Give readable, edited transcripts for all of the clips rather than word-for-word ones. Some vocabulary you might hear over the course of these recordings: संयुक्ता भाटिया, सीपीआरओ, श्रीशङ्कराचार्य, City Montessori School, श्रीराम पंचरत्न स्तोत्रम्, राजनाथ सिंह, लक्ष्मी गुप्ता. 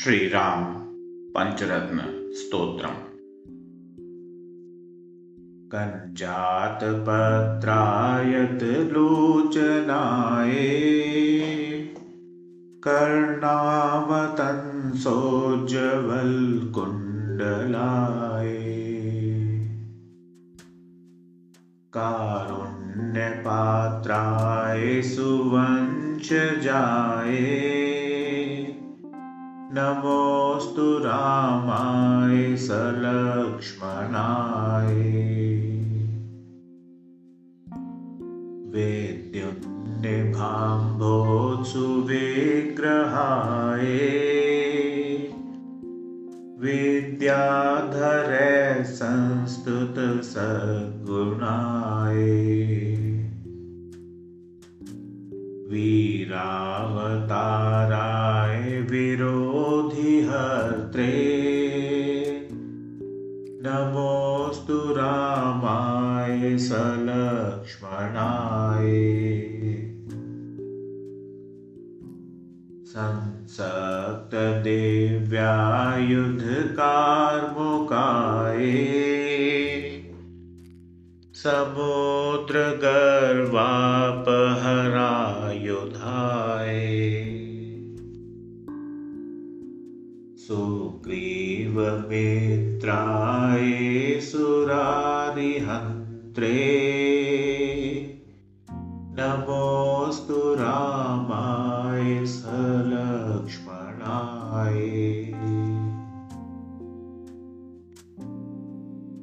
श्रीराम पंचरत्न स्तोत्रम्। कंजात पत्रायत लोचनाय कर्णावतंसोज्ज्वल कुंडलाय कारुण्य पात्राय सुवंशजाय नमोस्तु रामाय सलक्ष्मणाय। वेद्युन्निभाम्भोत्सुविग्रहाय विद्याधरे संस्तुत सद्गुणाय वीरावताराय विरोधि हर्त्रे नमोस्तु रामाय सलक्ष्मणाय। संसक्त देव्यायुध कार्मुकाय समुद्र गर्वापहरायुधाय सुग्रीव मित्राय सुरारिहन्त्रे नमोस्तु रामाय सलक्ष्मणाय।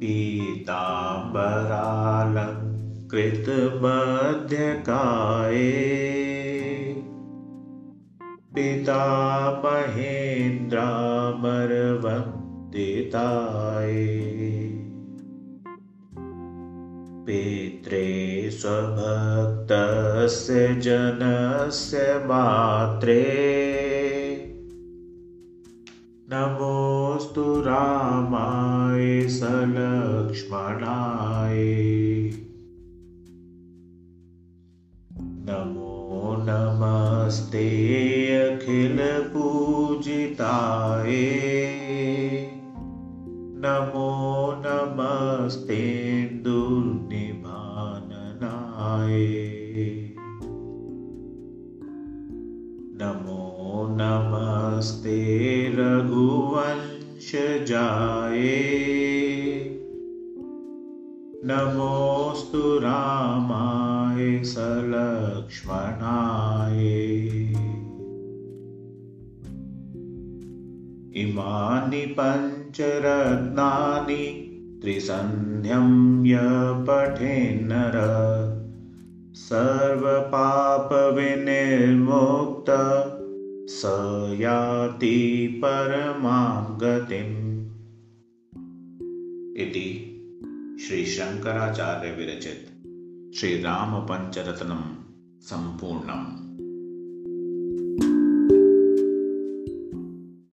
पीताम्बरालंकृत मध्यकाये पितामहेन्द्रामरवन्दिताये पित्रे स्वभक्तस्य जनस्य मात्रे नमोस्तु रामाय सलक्ष्मणाय। नमो नमस्ते अखिल पूजिताय नमो नमस्ते दुर्निभाननाय नमो नमस्ते रघुवंशजाय नमोस्तु रामाय सलक्ष्मणाय। इमानि पंचरत्नानि त्रिसन्ध्यं यः पठेन्नर सर्वपापविनिर्मुक्त स याति परमां गतिम्। इति श्रीशङ्कराचार्य विरचित श्रीराम पंचरत्नम् संपूर्णम्।